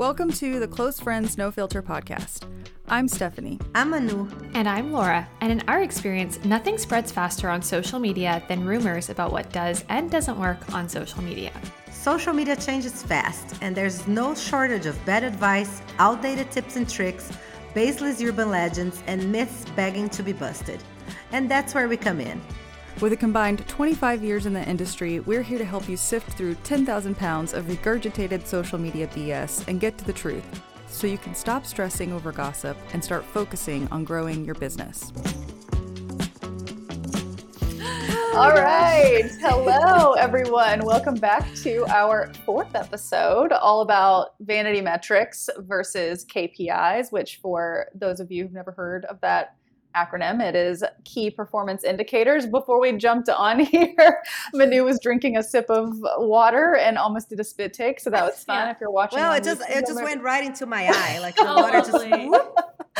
Welcome to the Close Friends No Filter podcast. I'm Stephanie. I'm Manu. And I'm Laura. And in our experience, nothing spreads faster on social media than rumors about what does and doesn't work on social media. Social media changes fast, and there's no shortage of bad advice, outdated tips and tricks, baseless urban legends, and myths begging to be busted. And that's where we come in. With a combined 25 years in the industry, we're here to help you sift through 10,000 pounds of regurgitated social media BS and get to the truth, so you can stop stressing over gossip and start focusing on growing your business. All right. Hello, everyone. Welcome back to our fourth episode, all about vanity metrics versus KPIs, which for those of you who've never heard of that acronym, it is key performance indicators. Before we jumped on here, Manu was drinking a sip of water and almost did a spit take, so that was fun. Yeah. If you're watching, well, it just went right into my eye, like the water just. Whoop. It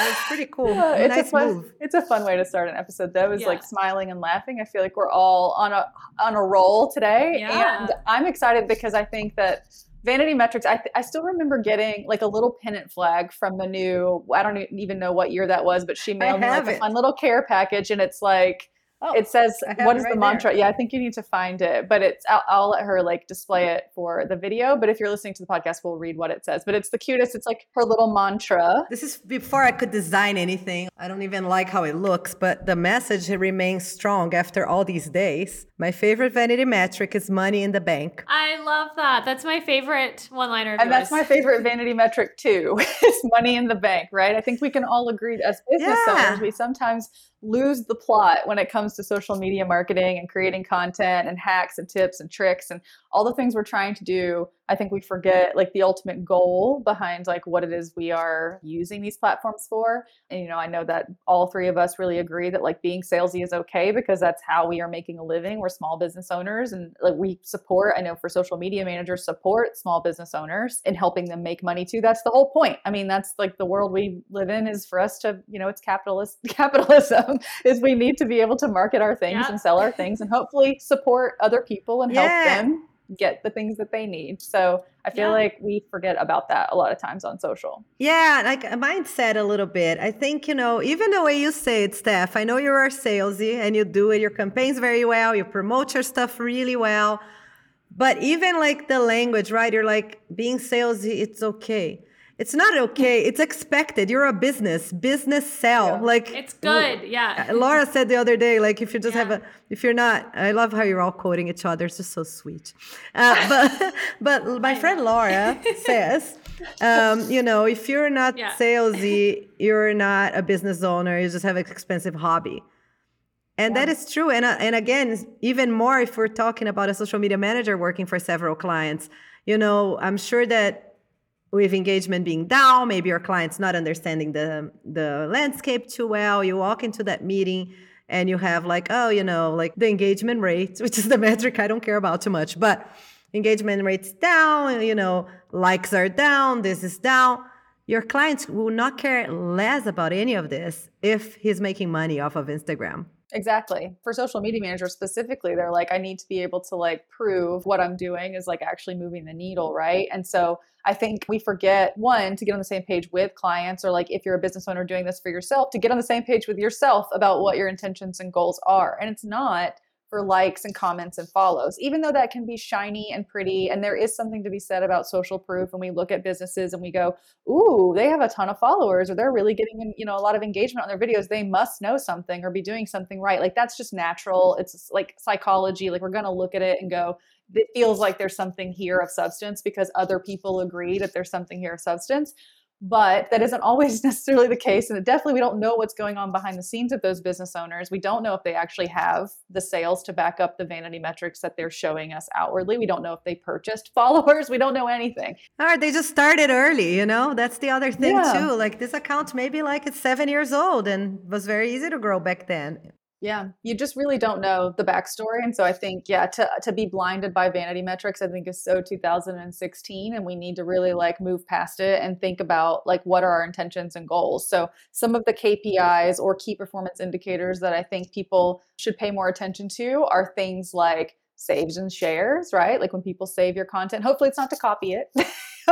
was pretty cool. Yeah, it's a nice move. It's a fun way to start an episode. That was like smiling and laughing. I feel like we're all on a roll today, and I'm excited because I think that. Vanity metrics, I still remember getting like a little pennant flag from Manu. I don't even know what year that was, but she mailed me like a fun little care package, and it's like, it says, what is the mantra? Yeah, I think you need to find it, but it's I'll let her like display it for the video. But if you're listening to the podcast, we'll read what it says. But it's the cutest. It's like her little mantra. This is before I could design anything. I don't even like how it looks, but the message remains strong after all these days. My favorite vanity metric is money in the bank. I love that. That's my favorite one-liner. And that's my favorite vanity metric too. It's money in the bank, right? I think we can all agree as business owners, we sometimes lose the plot when it comes to social media marketing and creating content and hacks and tips and tricks and all the things we're trying to do. I think we forget like the ultimate goal behind like what it is we are using these platforms for. And, you know, I know that all three of us really agree that like being salesy is okay because that's how we are making a living. We're small business owners, and like we support, I know for social media managers, support small business owners in helping them make money too. That's the whole point. I mean, that's like the world we live in is for us to, you know, it's capitalism is we need to be able to market our things and sell our things and hopefully support other people and help them get the things that they need. So I feel like we forget about that a lot of times on social. Yeah, like a mindset a little bit. I think, you know, even the way you say it, Steph, I know you are salesy and you do your campaigns very well, you promote your stuff really well, but even like the language, right? You're like being salesy, it's okay. It's not okay. It's expected. You're a business. Business sell. Yeah. Like it's good. Yeah. Laura said the other day, like if you just have if you're not, I love how you're all quoting each other. It's just so sweet. But my friend Laura says, you know, if you're not salesy, you're not a business owner. You just have an expensive hobby. And that is true. And again, even more if we're talking about a social media manager working for several clients, you know, I'm sure that with engagement being down, maybe your client's not understanding the landscape too well. You walk into that meeting and you have like, oh, you know, like the engagement rate, which is the metric I don't care about too much, but engagement rate's down, you know, likes are down, this is down. Your clients will not care less about any of this if he's making money off of Instagram. Exactly. For social media managers specifically, they're like, I need to be able to like prove what I'm doing is like actually moving the needle, right? And so I think we forget, one, to get on the same page with clients, or like if you're a business owner doing this for yourself, to get on the same page with yourself about what your intentions and goals are. And it's not for likes and comments and follows, even though that can be shiny and pretty. And there is something to be said about social proof. And we look at businesses and we go, ooh, they have a ton of followers, or they're really getting, you know, a lot of engagement on their videos. They must know something or be doing something right. Like that's just natural. It's like psychology. Like we're going to look at it and go, it feels like there's something here of substance because other people agree that there's something here of substance. But that isn't always necessarily the case. And definitely we don't know what's going on behind the scenes of those business owners. We don't know if they actually have the sales to back up the vanity metrics that they're showing us outwardly. We don't know if they purchased followers. We don't know anything. Or they just started early, you know? That's the other thing too. Like this account maybe like it's 7 years old and was very easy to grow back then. Yeah, you just really don't know the backstory. And so I think, to be blinded by vanity metrics, I think is so 2016. And we need to really like move past it and think about like what are our intentions and goals. So some of the KPIs or key performance indicators that I think people should pay more attention to are things like saves and shares, right? Like when people save your content, hopefully it's not to copy it.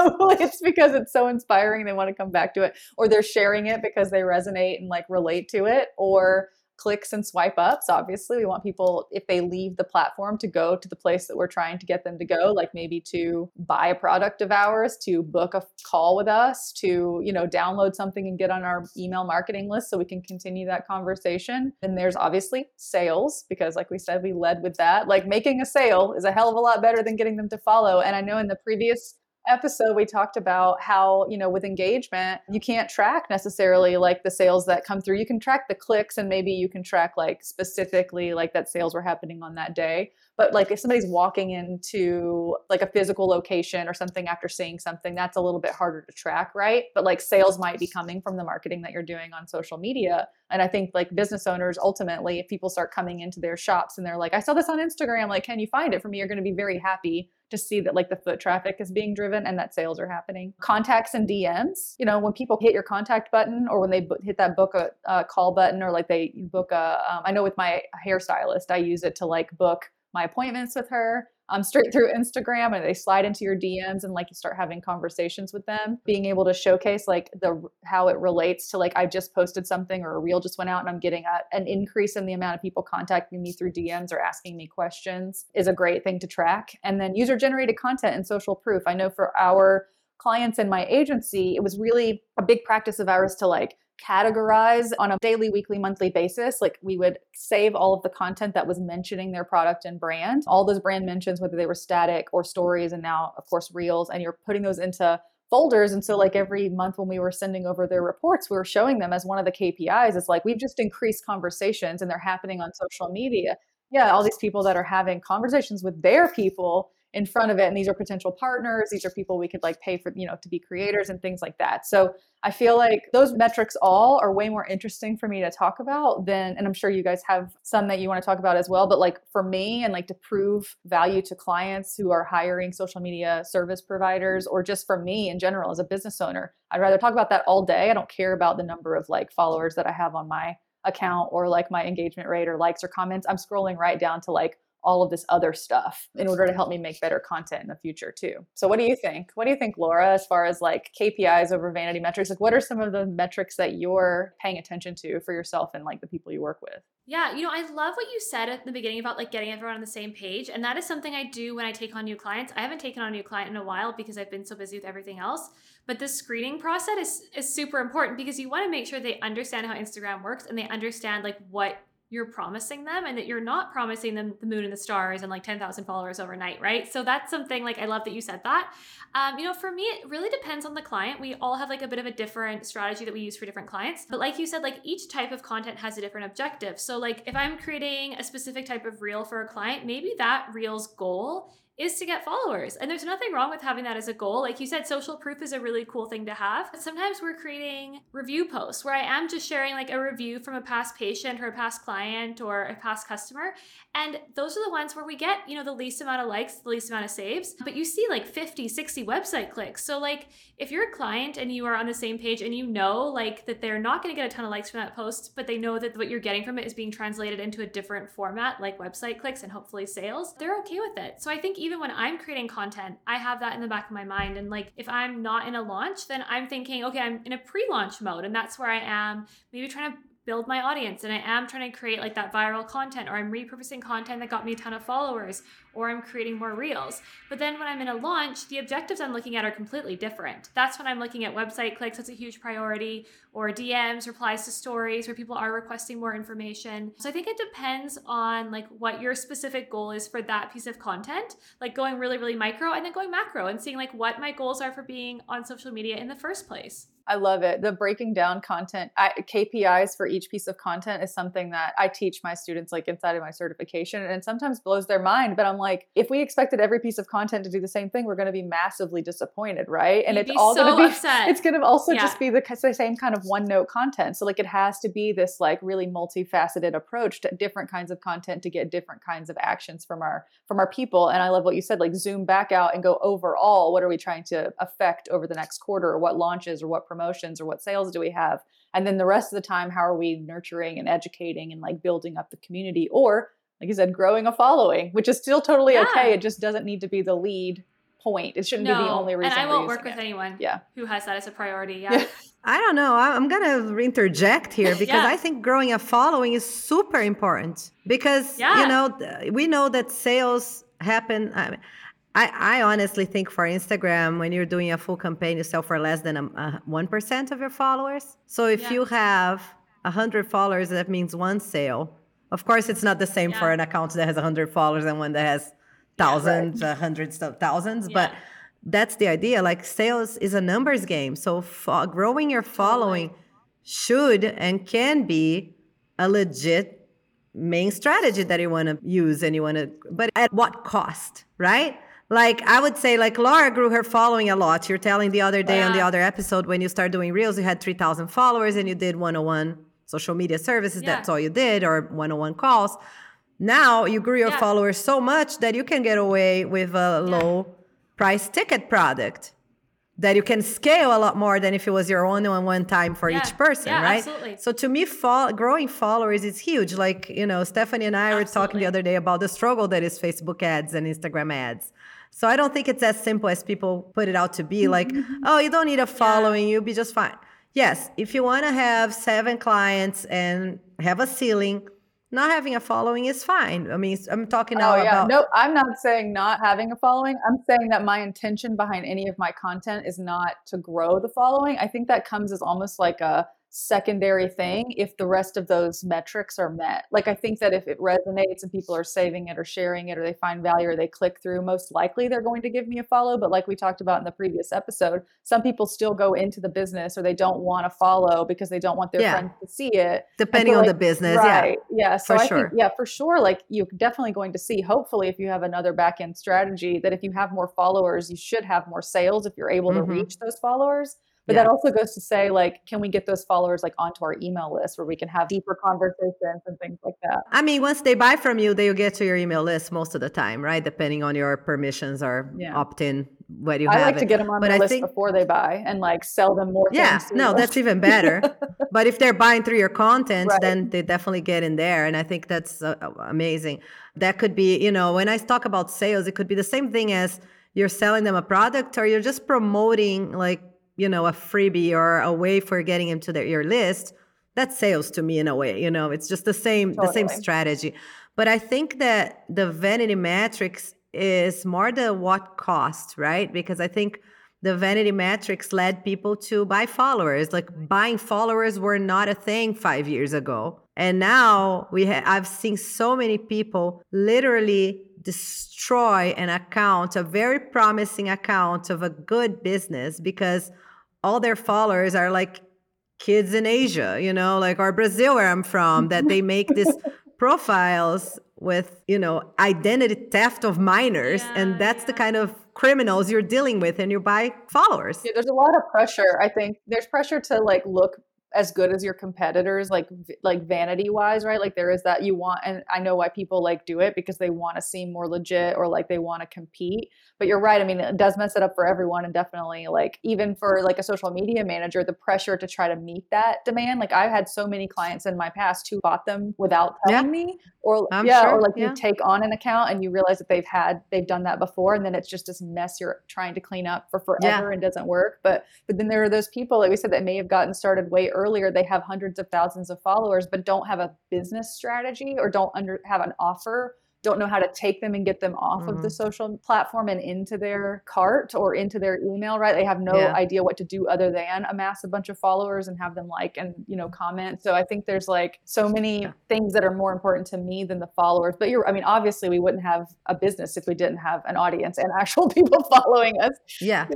totally. It's because it's so inspiring. They want to come back to it, or they're sharing it because they resonate and like relate to it, or clicks and swipe ups. Obviously, we want people, if they leave the platform, to go to the place that we're trying to get them to go, like maybe to buy a product of ours, to book a call with us, to, you know, download something and get on our email marketing list so we can continue that conversation. And there's obviously sales, because like we said, we led with that. Like making a sale is a hell of a lot better than getting them to follow. And I know in the previous episode, we talked about how, you know, with engagement, you can't track necessarily like the sales that come through. You can track the clicks, and maybe you can track like specifically like that sales were happening on that day. But like if somebody's walking into like a physical location or something after seeing something, that's a little bit harder to track, right? But like sales might be coming from the marketing that you're doing on social media. And I think like business owners, ultimately, if people start coming into their shops and they're like, I saw this on Instagram, like, can you find it for me? You're going to be very happy to see that like the foot traffic is being driven and that sales are happening. Contacts and DMs, you know, when people hit your contact button, or when they hit that book a call button, or like they book I know with my hairstylist, I use it to like book my appointments with her straight through Instagram, and they slide into your DMs and like you start having conversations with them. Being able to showcase like how it relates to like, I just posted something, or a reel just went out and I'm getting an increase in the amount of people contacting me through DMs or asking me questions is a great thing to track. And then user generated content and social proof. I know for our clients in my agency, it was really a big practice of ours to like categorize on a daily, weekly, monthly basis. Like we would save all of the content that was mentioning their product and brand, all those brand mentions, whether they were static or stories, and now of course reels, and you're putting those into folders. And so like every month when we were sending over their reports, we were showing them as one of the KPIs. It's like, we've just increased conversations and they're happening on social media. Yeah, all these people that are having conversations with their people in front of it. And these are potential partners. These are people we could like pay for, you know, to be creators and things like that. So I feel like those metrics all are way more interesting for me to talk about than, and I'm sure you guys have some that you want to talk about as well, but like for me, and like to prove value to clients who are hiring social media service providers, or just for me in general as a business owner, I'd rather talk about that all day. I don't care about the number of like followers that I have on my account, or like my engagement rate, or likes or comments. I'm scrolling right down to like all of this other stuff in order to help me make better content in the future too. So what do you think? What do you think, Laura, as far as like KPIs over vanity metrics? Like what are some of the metrics that you're paying attention to for yourself and like the people you work with? Yeah, you know, I love what you said at the beginning about like getting everyone on the same page. And that is something I do when I take on new clients. I haven't taken on a new client in a while because I've been so busy with everything else. But this screening process is super important, because you want to make sure they understand how Instagram works and they understand like what you're promising them, and that you're not promising them the moon and the stars and like 10,000 followers overnight, right? So that's something like, I love that you said that. You know, for me, it really depends on the client. We all have like a bit of a different strategy that we use for different clients. But like you said, like each type of content has a different objective. So like if I'm creating a specific type of reel for a client, maybe that reel's goal is to get followers. And there's nothing wrong with having that as a goal. Like you said, social proof is a really cool thing to have. But sometimes we're creating review posts where I am just sharing like a review from a past patient or a past client or a past customer. And those are the ones where we get, you know, the least amount of likes, the least amount of saves, but you see like 50, 60 website clicks. So like if you're a client and you are on the same page and you know like that they're not going to get a ton of likes from that post, but they know that what you're getting from it is being translated into a different format, like website clicks and hopefully sales, they're okay with it. So I think even when I'm creating content, I have that in the back of my mind. And like, if I'm not in a launch, then I'm thinking, okay, I'm in a pre-launch mode. And that's where I am maybe trying to build my audience. And I am trying to create like that viral content, or I'm repurposing content that got me a ton of followers, or I'm creating more reels. But then when I'm in a launch, the objectives I'm looking at are completely different. That's when I'm looking at website clicks. That's a huge priority, or DMs, replies to stories where people are requesting more information. So I think it depends on like what your specific goal is for that piece of content, like going really, really micro and then going macro and seeing like what my goals are for being on social media in the first place. I love it. The breaking down content, KPIs for each piece of content is something that I teach my students like inside of my certification, and it sometimes blows their mind. But I'm like, if we expected every piece of content to do the same thing, we're going to be massively disappointed, right? And it's all going to be, it's going to also just be the same kind of one note content. So like it has to be this like really multifaceted approach to different kinds of content to get different kinds of actions from our people. And I love what you said, like zoom back out and go overall, what are we trying to affect over the next quarter, or what launches or what promotions or what sales do we have? And then the rest of the time, how are we nurturing and educating and like building up the community, or like you said, growing a following, which is still totally okay. It just doesn't need to be the lead point. It shouldn't be the only reason. And I won't work with anyone who has that as a priority. Yeah. I don't know. I'm going to interject here because I think growing a following is super important because, you know, we know that sales happen. I mean, I honestly think for Instagram, when you're doing a full campaign, you sell for less than 1% of your followers. So if you have 100 followers, that means one sale. Of course, it's not the same for an account that has 100 followers and one that has thousands, hundreds of thousands. But that's the idea. Like sales is a numbers game. So growing your following should and can be a legit main strategy that you want to use and you want to, but at what cost, right? Like I would say, like Laura grew her following a lot. You're telling the other day on the other episode when you start doing reels, you had 3,000 followers and you did 101 social media services. That's all you did, or 101 calls. Now you grew your followers so much that you can get away with a low price ticket product that you can scale a lot more than if it was your only one time for each person, right? Absolutely. So to me, growing followers is huge. Like, you know, Stephanie and I were talking the other day about the struggle that is Facebook ads and Instagram ads. So I don't think it's as simple as people put it out to be. Like, oh, you don't need a following. You'll be just fine. Yes, if you want to have 7 clients and have a ceiling, not having a following is fine. I mean, I'm talking now about... No, I'm not saying not having a following. I'm saying that my intention behind any of my content is not to grow the following. I think that comes as almost like a secondary thing if the rest of those metrics are met. Like I think that if it resonates and people are saving it or sharing it or they find value or they click through, most likely they're going to give me a follow. But like we talked about in the previous episode, some people still go into the business or they don't want to follow because they don't want their friends to see it. Depending on the business. Right. Yeah. So I think, for sure. Like you're definitely going to see, hopefully if you have another back-end strategy, that if you have more followers, you should have more sales if you're able to reach those followers. But that also goes to say, like, can we get those followers like onto our email list where we can have deeper conversations and things like that? I mean, once they buy from you, they'll get to your email list most of the time, right? Depending on your permissions or opt-in, what you have. I like to get them on the list before they buy and like sell them more things. Yeah, no, that's even better. But if they're buying through your content, then they definitely get in there. And I think that's amazing. That could be, you know, when I talk about sales, it could be the same thing as you're selling them a product or you're just promoting like, you know, a freebie or a way for getting into your list. That's sales to me in a way, you know, it's just the same strategy. But I think that the vanity metrics is more the what cost, right? Because I think the vanity metrics led people to buy followers. Like buying followers were not a thing 5 years ago. And now I've seen so many people literally destroy an account, a very promising account of a good business because all their followers are like kids in Asia, you know, like or Brazil where I'm from, that they make these profiles with, you know, identity theft of minors. Yeah, and that's the kind of criminals you're dealing with and you buy followers. Yeah, there's a lot of pressure. I think there's pressure to like look as good as your competitors, like vanity wise, right? Like there is that you want, and I know why people like do it because they want to seem more legit or like they want to compete, but you're right. I mean, it does mess it up for everyone. And definitely like, even for like a social media manager, the pressure to try to meet that demand. Like I've had so many clients in my past who bought them without telling me you take on an account and you realize that they've done that before. And then it's just this mess you're trying to clean up for forever and doesn't work. But then there are those people, like we said, that may have gotten started way earlier. They have hundreds of thousands of followers, but don't have a business strategy or don't have an offer, don't know how to take them and get them off of the social platform and into their cart or into their email, right? They have no idea what to do other than amass a bunch of followers and have them like, and, you know, comment. So I think there's like so many things that are more important to me than the followers, but obviously we wouldn't have a business if we didn't have an audience and actual people following us. Yeah.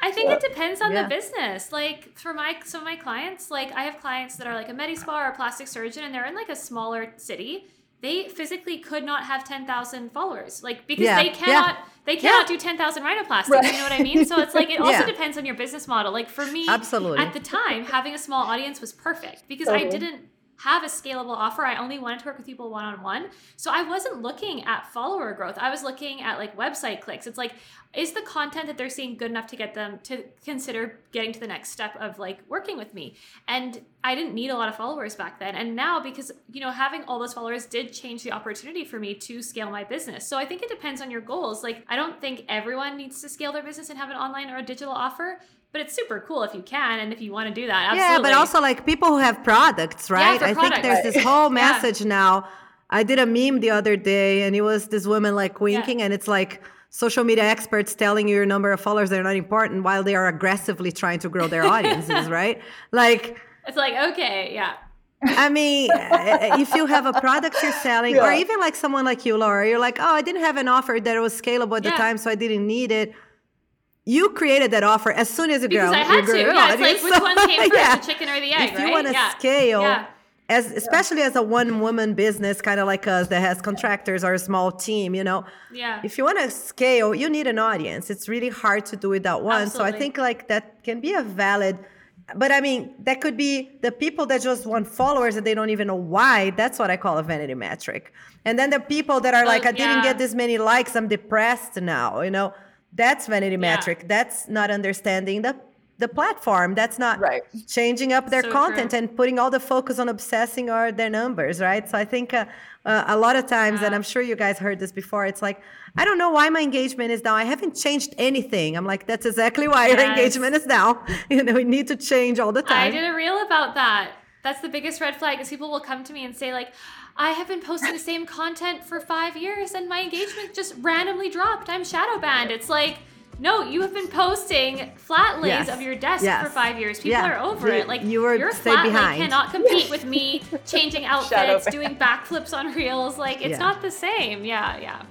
I think it depends on the business. Like for some of my clients, like I have clients that are like a med spa or a plastic surgeon and they're in like a smaller city. They physically could not have 10,000 followers, like because they cannot do 10,000 rhinoplastics. Right. You know what I mean? So it's like it also depends on your business model. Like for me, at the time, having a small audience was perfect because I didn't have a scalable offer. I only wanted to work with people one-on-one. So I wasn't looking at follower growth. I was looking at like website clicks. It's like, is the content that they're seeing good enough to get them to consider getting to the next step of like working with me? And I didn't need a lot of followers back then. And now, because, you know, having all those followers did change the opportunity for me to scale my business. So I think it depends on your goals. Like, I don't think everyone needs to scale their business and have an online or a digital offer, but it's super cool if you can and if you want to do that. Absolutely. Yeah, but also like people who have products, right? Yeah, I think there's this whole message now. I did a meme the other day and it was this woman like winking and it's like, social media experts telling you your number of followers are not important while they are aggressively trying to grow their audiences, right? Like, it's like, okay, yeah. I mean, if you have a product you're selling, or even like someone like you, Laura, you're like, oh, I didn't have an offer that was scalable at the time, so I didn't need it. You created that offer as soon as you grew. Yeah, it's like, which one came first, the chicken or the egg, right? If you want to scale... Yeah. Especially as a one-woman business, kind of like us, that has contractors or a small team, you know? Yeah. If you want to scale, you need an audience. It's really hard to do without one. Absolutely. So I think like that can be a valid... But I mean, that could be the people that just want followers and they don't even know why. That's what I call a vanity metric. And then the people that are like, I didn't get this many likes. I'm depressed now, you know? That's vanity metric. That's not understanding the platform. That's not changing up their content and putting all the focus on obsessing or their numbers, right? So I think a lot of times, and I'm sure you guys heard this before, it's like, I don't know why my engagement is down. I haven't changed anything. I'm like, that's exactly why your engagement is down. You know, we need to change all the time. I did a reel about that. That's the biggest red flag is people will come to me and say like, I have been posting the same content for 5 years and my engagement just randomly dropped. I'm shadow banned. It's like, no, you have been posting flat lays of your desk for 5 years. People are over it. Like, your flat lay cannot compete with me changing outfits, doing backflips on reels. Like, it's not the same. Yeah.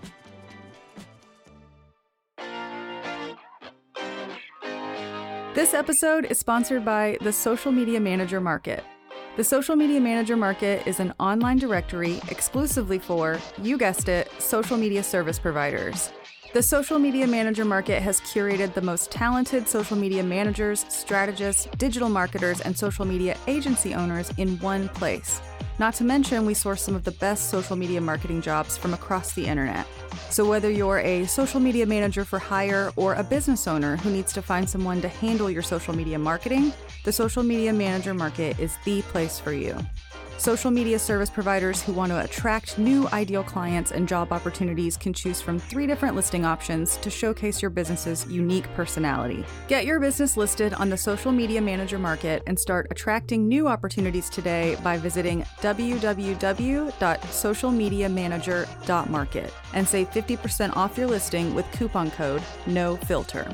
This episode is sponsored by the Social Media Manager Market. The Social Media Manager Market is an online directory exclusively for, you guessed it, social media service providers. The Social Media Manager Market has curated the most talented social media managers, strategists, digital marketers, and social media agency owners in one place. Not to mention, we source some of the best social media marketing jobs from across the internet. So whether you're a social media manager for hire or a business owner who needs to find someone to handle your social media marketing, the Social Media Manager Market is the place for you. Social media service providers who want to attract new ideal clients and job opportunities can choose from 3 different listing options to showcase your business's unique personality. Get your business listed on the Social Media Manager Market and start attracting new opportunities today by visiting www.socialmediamanager.market and save 50% off your listing with coupon code NOFILTER.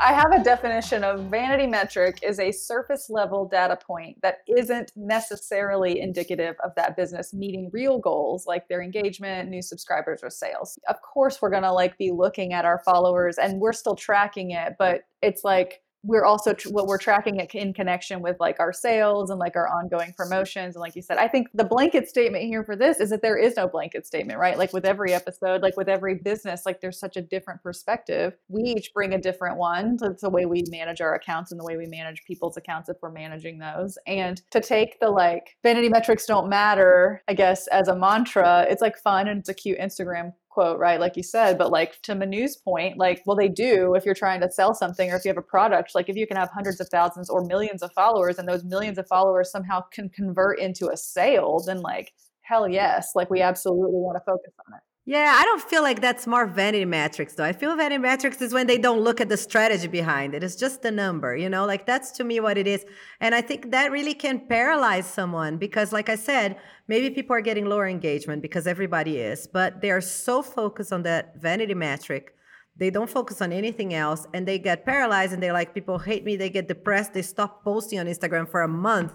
I have a definition of vanity metric is a surface level data point that isn't necessarily indicative of that business meeting real goals like their engagement, new subscribers, or sales. Of course, we're going to like be looking at our followers and we're still tracking it, but it's like we're also what we're tracking it in connection with like our sales and like our ongoing promotions. And like you said, I think the blanket statement here for this is that there is no blanket statement, right? Like with every episode, like with every business, like there's such a different perspective. We each bring a different one. It's the way we manage our accounts and the way we manage people's accounts if we're managing those. And to take the like vanity metrics don't matter, I guess, as a mantra, it's like fun and it's a cute Instagram quote, right? Like you said, but like to Manu's point, like, well, they do if you're trying to sell something or if you have a product, like if you can have hundreds of thousands or millions of followers and those millions of followers somehow can convert into a sale, then like, hell yes, like we absolutely want to focus on it. Yeah, I don't feel like that's more vanity metrics though. I feel vanity metrics is when they don't look at the strategy behind it. It's just the number, you know, like that's to me what it is. And I think that really can paralyze someone because like I said, maybe people are getting lower engagement because everybody is, but they are so focused on that vanity metric. They don't focus on anything else and they get paralyzed and they're like, people hate me. They get depressed. They stop posting on Instagram for a month.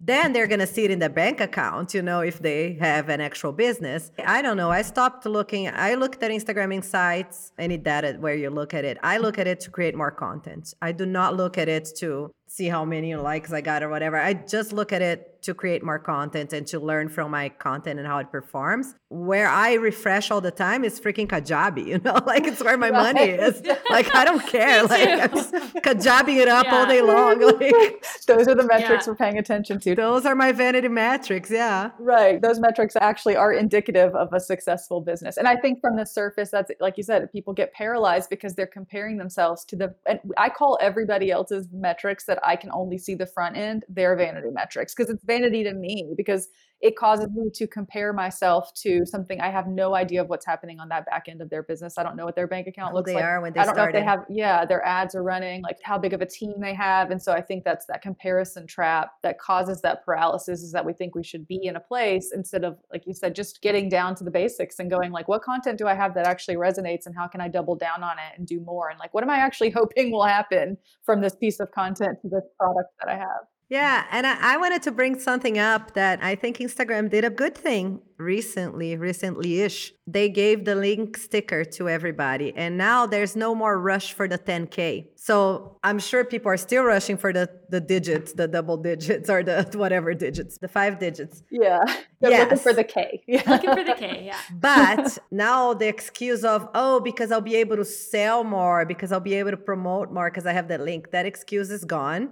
Then they're going to see it in the bank account, you know, if they have an actual business. I don't know. I stopped looking. I looked at Instagram insights, any data where you look at it. I look at it to create more content. I do not look at it to see how many likes I got or whatever. I just look at it to create more content and to learn from my content and how it performs. Where I refresh all the time is freaking Kajabi, you know, like it's where my right. money is. Like, I don't care. Like, I'm just Kajabi it up all day long. Like, those are the metrics we're paying attention to. Those are my vanity metrics. Yeah. Right. Those metrics actually are indicative of a successful business. And I think from the surface, that's like you said, people get paralyzed because they're comparing themselves to the, and I call everybody else's metrics that I can only see the front end, their vanity metrics, because it's vanity to me, because it causes me to compare myself to something I have no idea of what's happening on that back end of their business. I don't know what their bank account looks like. When they I don't know if they have, their ads are running, like how big of a team they have. And so I think that's that comparison trap that causes that paralysis, is that we think we should be in a place instead of, like you said, just getting down to the basics and going like, what content do I have that actually resonates and how can I double down on it and do more? And like, what am I actually hoping will happen from this piece of content to this product that I have? Yeah. And I wanted to bring something up that I think Instagram did a good thing recently-ish. They gave the link sticker to everybody. And now there's no more rush for the 10K. So I'm sure people are still rushing for the digits, the double digits or the whatever digits, the 5 digits. Yeah. They're looking for the K. Looking for the K, yeah. But now the excuse of, oh, because I'll be able to sell more, because I'll be able to promote more because I have that link, that excuse is gone.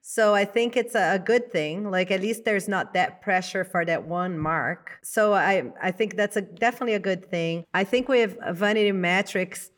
So I think it's a good thing. Like, at least there's not that pressure for that one mark. So I think that's definitely a good thing. I think with vanity metrics,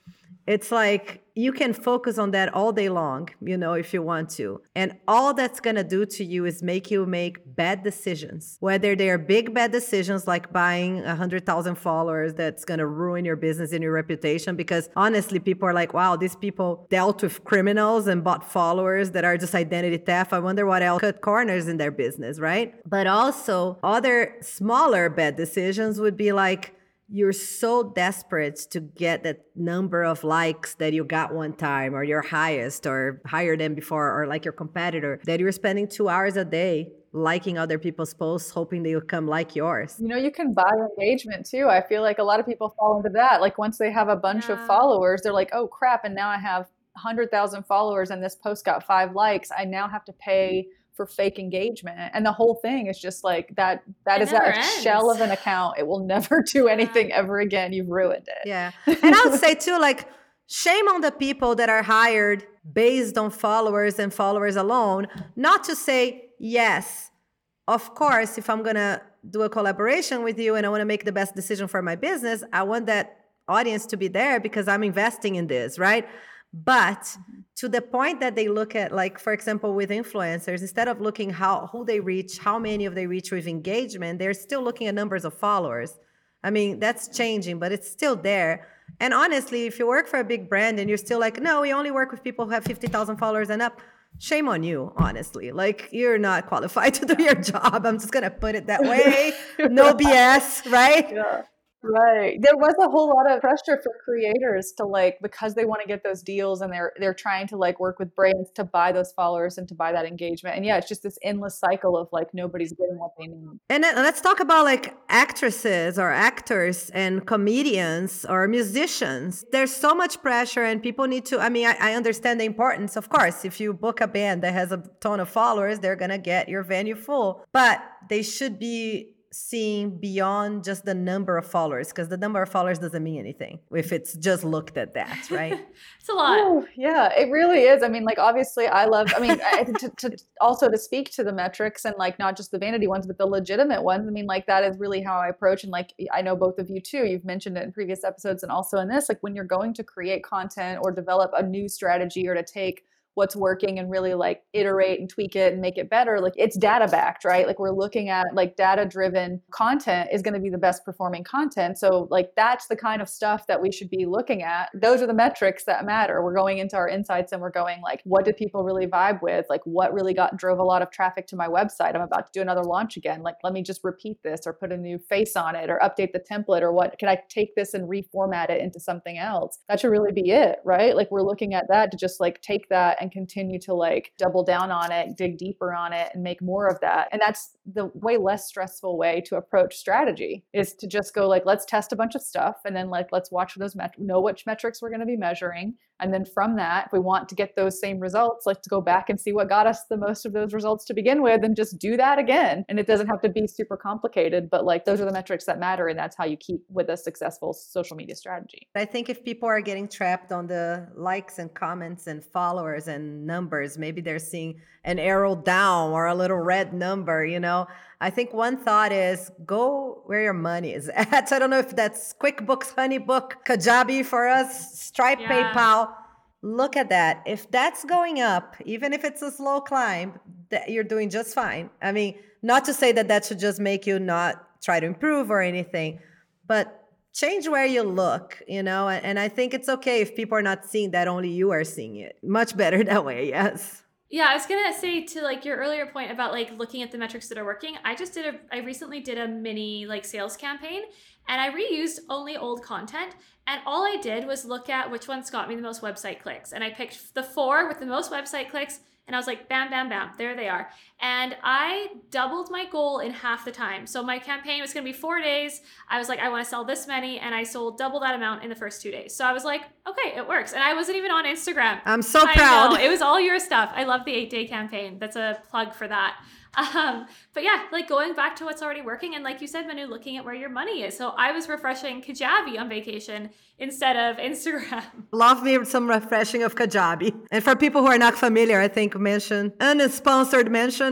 it's like you can focus on that all day long, you know, if you want to. And all that's going to do to you is make you make bad decisions, whether they are big, bad decisions like buying 100,000 followers that's going to ruin your business and your reputation. Because honestly, people are like, wow, these people dealt with criminals and bought followers that are just identity theft. I wonder what else cut corners in their business, right? But also other smaller bad decisions would be like, you're so desperate to get that number of likes that you got one time, or your highest, or higher than before, or like your competitor, that you're spending 2 hours a day liking other people's posts, hoping they will come like yours. You know, you can buy engagement too. I feel like a lot of people fall into that. Like once they have a bunch of followers, they're like, oh crap, and now I have 100,000 followers and this post got 5 likes. I now have to pay for fake engagement. And the whole thing is just like that is a shell of an account. It will never do anything ever again. You've ruined it. Yeah. And I would say too, like, shame on the people that are hired based on followers and followers alone, not to say, yes, of course, if I'm going to do a collaboration with you and I want to make the best decision for my business, I want that audience to be there because I'm investing in this, right? But to the point that they look at, like, for example, with influencers, instead of looking who they reach, how many of they reach with engagement, they're still looking at numbers of followers. I mean, that's changing, but it's still there. And honestly, if you work for a big brand and you're still like, no, we only work with people who have 50,000 followers and up, shame on you, honestly. Like, you're not qualified to do your job. I'm just going to put it that way. No BS, right? Yeah. Right. There was a whole lot of pressure for creators to, like, because they want to get those deals and they're trying to, like, work with brands to buy those followers and to buy that engagement. And yeah, it's just this endless cycle of, like, nobody's getting what they need. And then let's talk about, like, actresses or actors and comedians or musicians. There's so much pressure and people need to, I mean, I understand the importance. Of course, if you book a band that has a ton of followers, they're going to get your venue full, but they should be seeing beyond just the number of followers, because the number of followers doesn't mean anything if it's just looked at that, right? It's a lot. Ooh, yeah, it really is. I mean, like, obviously to also to speak to the metrics and, like, not just the vanity ones, but the legitimate ones. I mean, like, that is really how I approach. And, like, I know both of you too, you've mentioned it in previous episodes and also in this, like, when you're going to create content or develop a new strategy or to take what's working and really, like, iterate and tweak it and make it better. Like, it's data backed, right? Like, we're looking at, like, data driven content is going to be the best performing content. So, like, that's the kind of stuff that we should be looking at. Those are the metrics that matter. We're going into our insights and we're going, like, what did people really vibe with? Like, what really drove a lot of traffic to my website? I'm about to do another launch again. Like, let me just repeat this or put a new face on it or update the template, or what can I take this and reformat it into something else? That should really be it, right? Like, we're looking at that to just, like, take that and and continue to like double down on it, dig deeper on it, and make more of that. And that's the way less stressful way to approach strategy, is to just go like, let's test a bunch of stuff. And then like, let's watch those, know which metrics we're going to be measuring. And then from that, if we want to get those same results, let's go back and see what got us the most of those results to begin with and just do that again. And it doesn't have to be super complicated, but like those are the metrics that matter. And that's how you keep with a successful social media strategy. I think if people are getting trapped on the likes and comments and followers and numbers, maybe they're seeing an arrow down or a little red number, you know, I think one thought is go where your money is at. I don't know if that's QuickBooks, HoneyBook, Kajabi for us, Stripe, PayPal. Look at that. If that's going up, even if it's a slow climb, you're doing just fine. I mean, not to say that that should just make you not try to improve or anything, but change where you look, you know, and I think it's okay if people are not seeing that, only you are seeing it. Much better that way, yes. Yeah, I was going to say to like your earlier point about like looking at the metrics that are working, I recently did a mini like sales campaign and I reused only old content. And all I did was look at which ones got me the most website clicks. And I picked the 4 with the most website clicks and I was like, bam, bam, bam, there they are. And I doubled my goal in half the time. So my campaign was going to be 4 days. I was like, I want to sell this many. And I sold double that amount in the first 2 days. So I was like, okay, it works. And I wasn't even on Instagram. I'm so proud. I know. It was all your stuff. I love the 8-day campaign. That's a plug for that. But yeah, like going back to what's already working. And like you said, Manu, looking at where your money is. So I was refreshing Kajabi on vacation instead of Instagram. Love me some refreshing of Kajabi. And for people who are not familiar, I think unsponsored mention,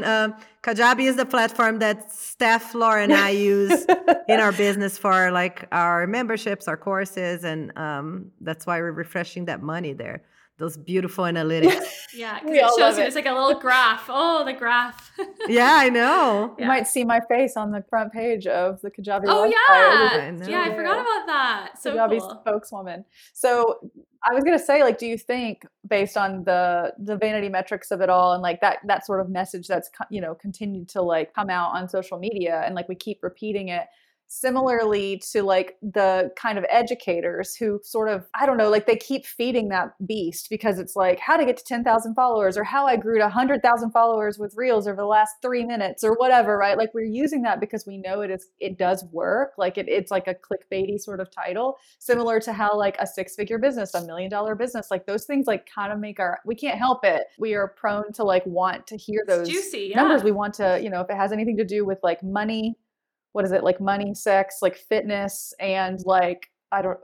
Kajabi is the platform that Steph, Laura, and I use in our business for like our memberships, our courses. And that's why we're refreshing that money there. Those beautiful analytics. Yeah, because it shows you, it's like a little graph. Oh, the graph. Yeah, I know. Yeah. You might see my face on the front page of the Kajabi website. Oh, yeah. I forgot about that. So Kajabi cool. Spokeswoman. So I was going to say, like, do you think based on the vanity metrics of it all and like that sort of message that's, you know, continued to like come out on social media and like we keep repeating it, similarly to like the kind of educators who sort of, I don't know, like they keep feeding that beast because it's like how to get to 10,000 followers or how I grew to 100,000 followers with reels over the last 3 minutes or whatever, right? Like we're using that because we know it does work. Like it's like a clickbaity sort of title, similar to how like a six-figure business, $1 million business, like those things like kind of make we can't help it. We are prone to like want to hear those juicy numbers. We want to, you know, if it has anything to do with like money, what is it? Like money, sex, like fitness, and like,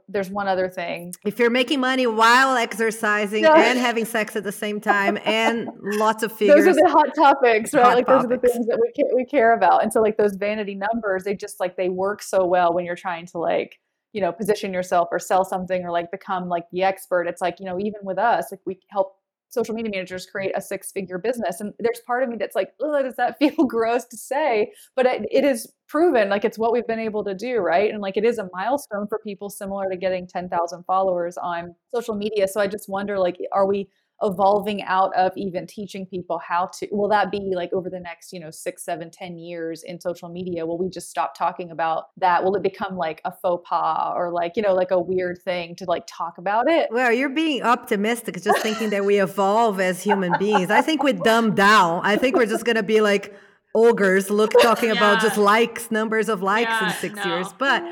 there's one other thing. If you're making money while exercising and having sex at the same time and lots of figures. Those are the hot topics, right? Those are the things that we care about. And so like those vanity numbers, they just like, they work so well when you're trying to like, you know, position yourself or sell something or like become like the expert. It's like, you know, even with us, like we help social media managers create a six-figure business. And there's part of me that's like, oh, does that feel gross to say? But it is proven, like it's what we've been able to do, right? And like it is a milestone for people similar to getting 10,000 followers on social media. So I just wonder, like, are we evolving out of even teaching people how to, will that be like over the next, you know, 6, 7, 10 years in social media? Will we just stop talking about that? Will it become like a faux pas or like, you know, like a weird thing to like talk about it? Well, you're being optimistic, just thinking that we evolve as human beings. I think we're dumbed down. I think we're just going to be like ogres talking about just likes, numbers of likes in 6 years. But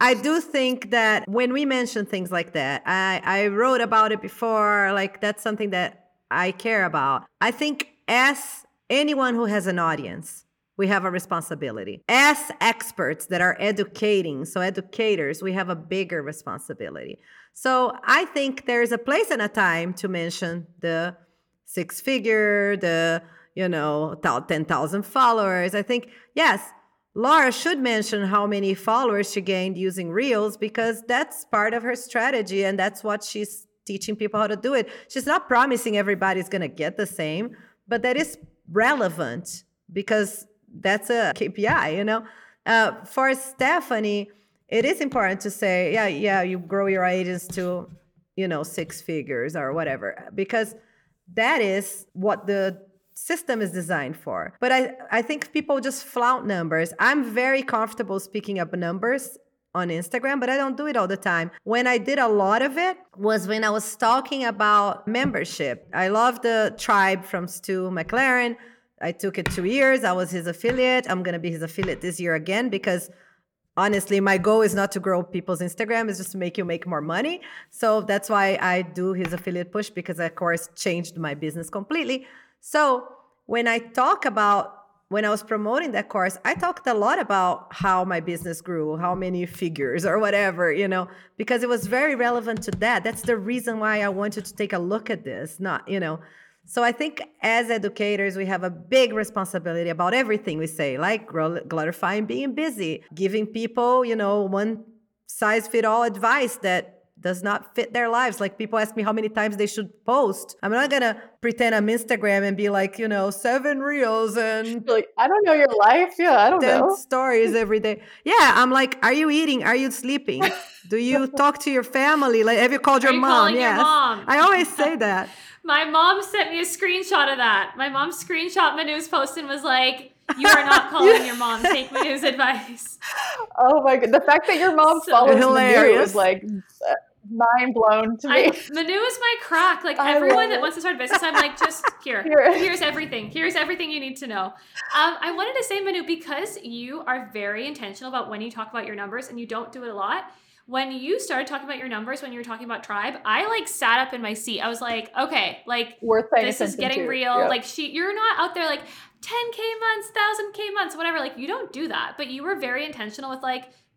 I do think that when we mention things like that, I wrote about it before, like that's something that I care about. I think as anyone who has an audience, we have a responsibility. As experts that are educating, so educators, we have a bigger responsibility. So I think there is a place and a time to mention the 6-figure, the, you know, 10,000 followers. I think, yes, Laura should mention how many followers she gained using Reels because that's part of her strategy and that's what she's teaching people how to do it. She's not promising everybody's going to get the same, but that is relevant because that's a KPI, you know. For Stephanie, it is important to say, you grow your audience to, you know, 6 figures or whatever, because that is what the system is designed for. But I think people just flout numbers. I'm very comfortable speaking up numbers on Instagram, but I don't do it all the time. When I did a lot of it was when I was talking about membership. I love the tribe from Stu McLaren. I took it 2 years. I was his affiliate. I'm going to be his affiliate this year again, because honestly, my goal is not to grow people's Instagram. It's just to make you make more money. So that's why I do his affiliate push, because I, of course, changed my business completely. So when I was promoting that course, I talked a lot about how my business grew, how many figures or whatever, because it was very relevant to that. That's the reason why I wanted to take a look at this, not. So I think as educators, we have a big responsibility about everything we say, like glorifying being busy, giving people, one size fit all advice that does not fit their lives. Like, people ask me how many times they should post. I'm not going to pretend I'm Instagram and be like, 7 reels and... Like, I don't know your life. Yeah, I don't know. 10 stories every day. Yeah, I'm like, are you eating? Are you sleeping? Do you talk to your family? Like, have you called your mom? Yes. Your mom? I always say that. My mom sent me a screenshot of that. My mom screenshot Manu's post and was like, you are not calling your mom. Take Manu's advice. Oh my God. The fact that your mom follows Manu is like... mind blown to me. Manu is my crack. Like, everyone that wants to start a business, I'm like, just here's everything. Here's everything you need to know. I wanted to say, Manu, because you are very intentional about when you talk about your numbers, and you don't do it a lot. When you started talking about your numbers, when you were talking about tribe, I sat up in my seat. I was like, okay, this is getting real. Yeah. You're not out there 10K months, 1,000K months, whatever. You don't do that, but you were very intentional with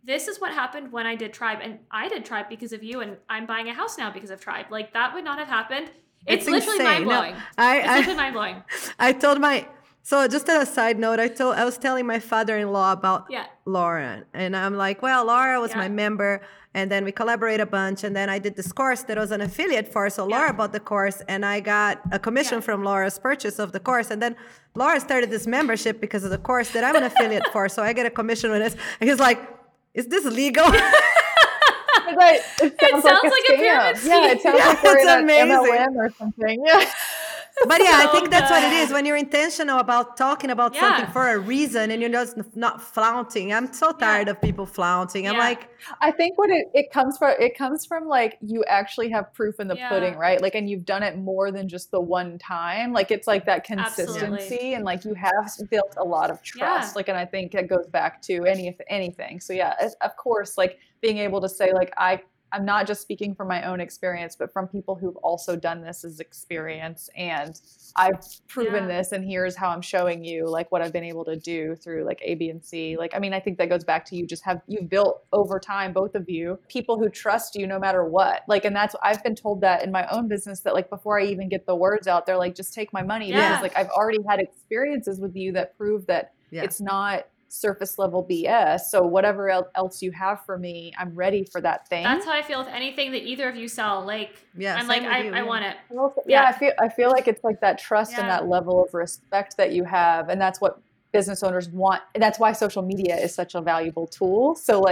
this is what happened when I did tribe, and I did tribe because of you, and I'm buying a house now because of tribe. That would not have happened. It's literally mind blowing. I told just as a side note, I was telling my father-in-law about Laura, and I'm like, well, Laura was my member, and then we collaborate a bunch, and then I did this course that was an affiliate for, so Laura bought the course, and I got a commission from Laura's purchase of the course, and then Laura started this membership because of the course that I'm an affiliate for, so I get a commission with this, and he's like, is this legal? It sounds like a pyramid scheme. Yeah, it sounds like we're in an MLM or something. Yeah. But I think that's what it is. When you're intentional about talking about something for a reason, and you're just not flaunting. I'm so tired of people flaunting. Yeah. I'm like, I think what it comes from you actually have proof in the pudding, right? And you've done it more than just the one time. It's that consistency. Absolutely. And you have built a lot of trust. And I think it goes back to anything. So of course, being able to say I'm not just speaking from my own experience, but from people who've also done this as experience. And I've proven this, and here's how I'm showing you what I've been able to do through A, B, and C. I think that goes back to you've built over time, both of you, people who trust you no matter what. And that's, I've been told that in my own business that before I even get the words out, they're just take my money because I've already had experiences with you that prove that it's not surface level BS. So whatever else you have for me, I'm ready for that thing. That's how I feel with anything that either of you sell. I'm like, I want it. I feel like it's that trust and that level of respect that you have. And that's what business owners want. And that's why social media is such a valuable tool. So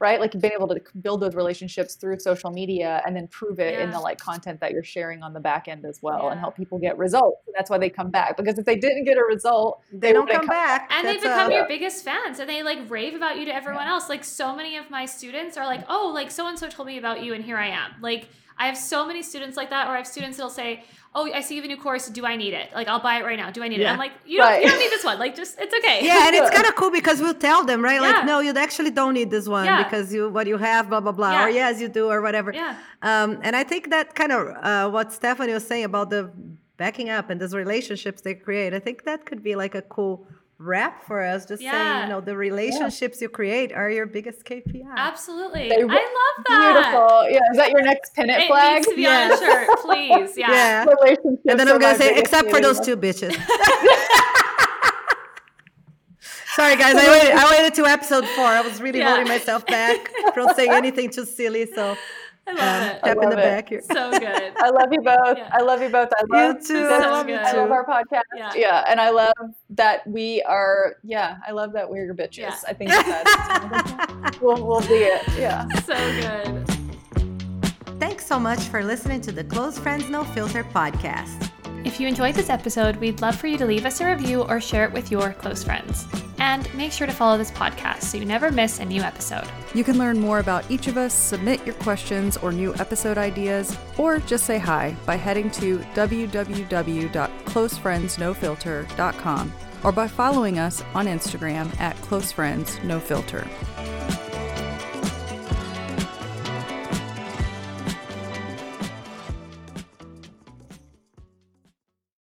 right? You've been able to build those relationships through social media and then prove it in the content that you're sharing on the back end as well and help people get results. And that's why they come back, because if they didn't get a result, they don't come back. And they become your biggest fans, and they rave about you to everyone else. So many of my students are oh, so-and-so told me about you, and here I am. I have so many students like that, or I have students that'll say, oh, I see you have a new course. Do I need it? I'll buy it right now. Do I need it? I'm like, you don't need this one. It's okay. Yeah. And it's kind of cool because we'll tell them, right? Yeah. No, you actually don't need this one because what you have, blah, blah, blah. Yeah. Or yes, you do, or whatever. Yeah. And I think that kind of what Stephanie was saying about the backing up and those relationships they create, I think that could be a cool wrap for us, just saying, the relationships you create are your biggest KPI. Absolutely. I love that. Beautiful. Yeah. Is that your next pennant flag? It needs to be on a shirt, please. Yeah. Relationships, and then I'm going to say, except for those two bitches. Sorry, guys. I waited to episode 4. I was really holding myself back from saying anything too silly, so... I love it. Tap in the back here. So good. I love you both. Yeah. I love you both. I love you too. I love our podcast. Yeah. And I love that we are, I love that we're your bitches. Yeah. I think that's, we'll be it. Yeah. So good. Thanks so much for listening to the Close Friends No Filter podcast. If you enjoyed this episode, we'd love for you to leave us a review or share it with your close friends. and make sure to follow this podcast so you never miss a new episode. You can learn more about each of us, submit your questions or new episode ideas, or just say hi by heading to www.closefriendsnofilter.com or by following us on Instagram at Close Friends No Filter.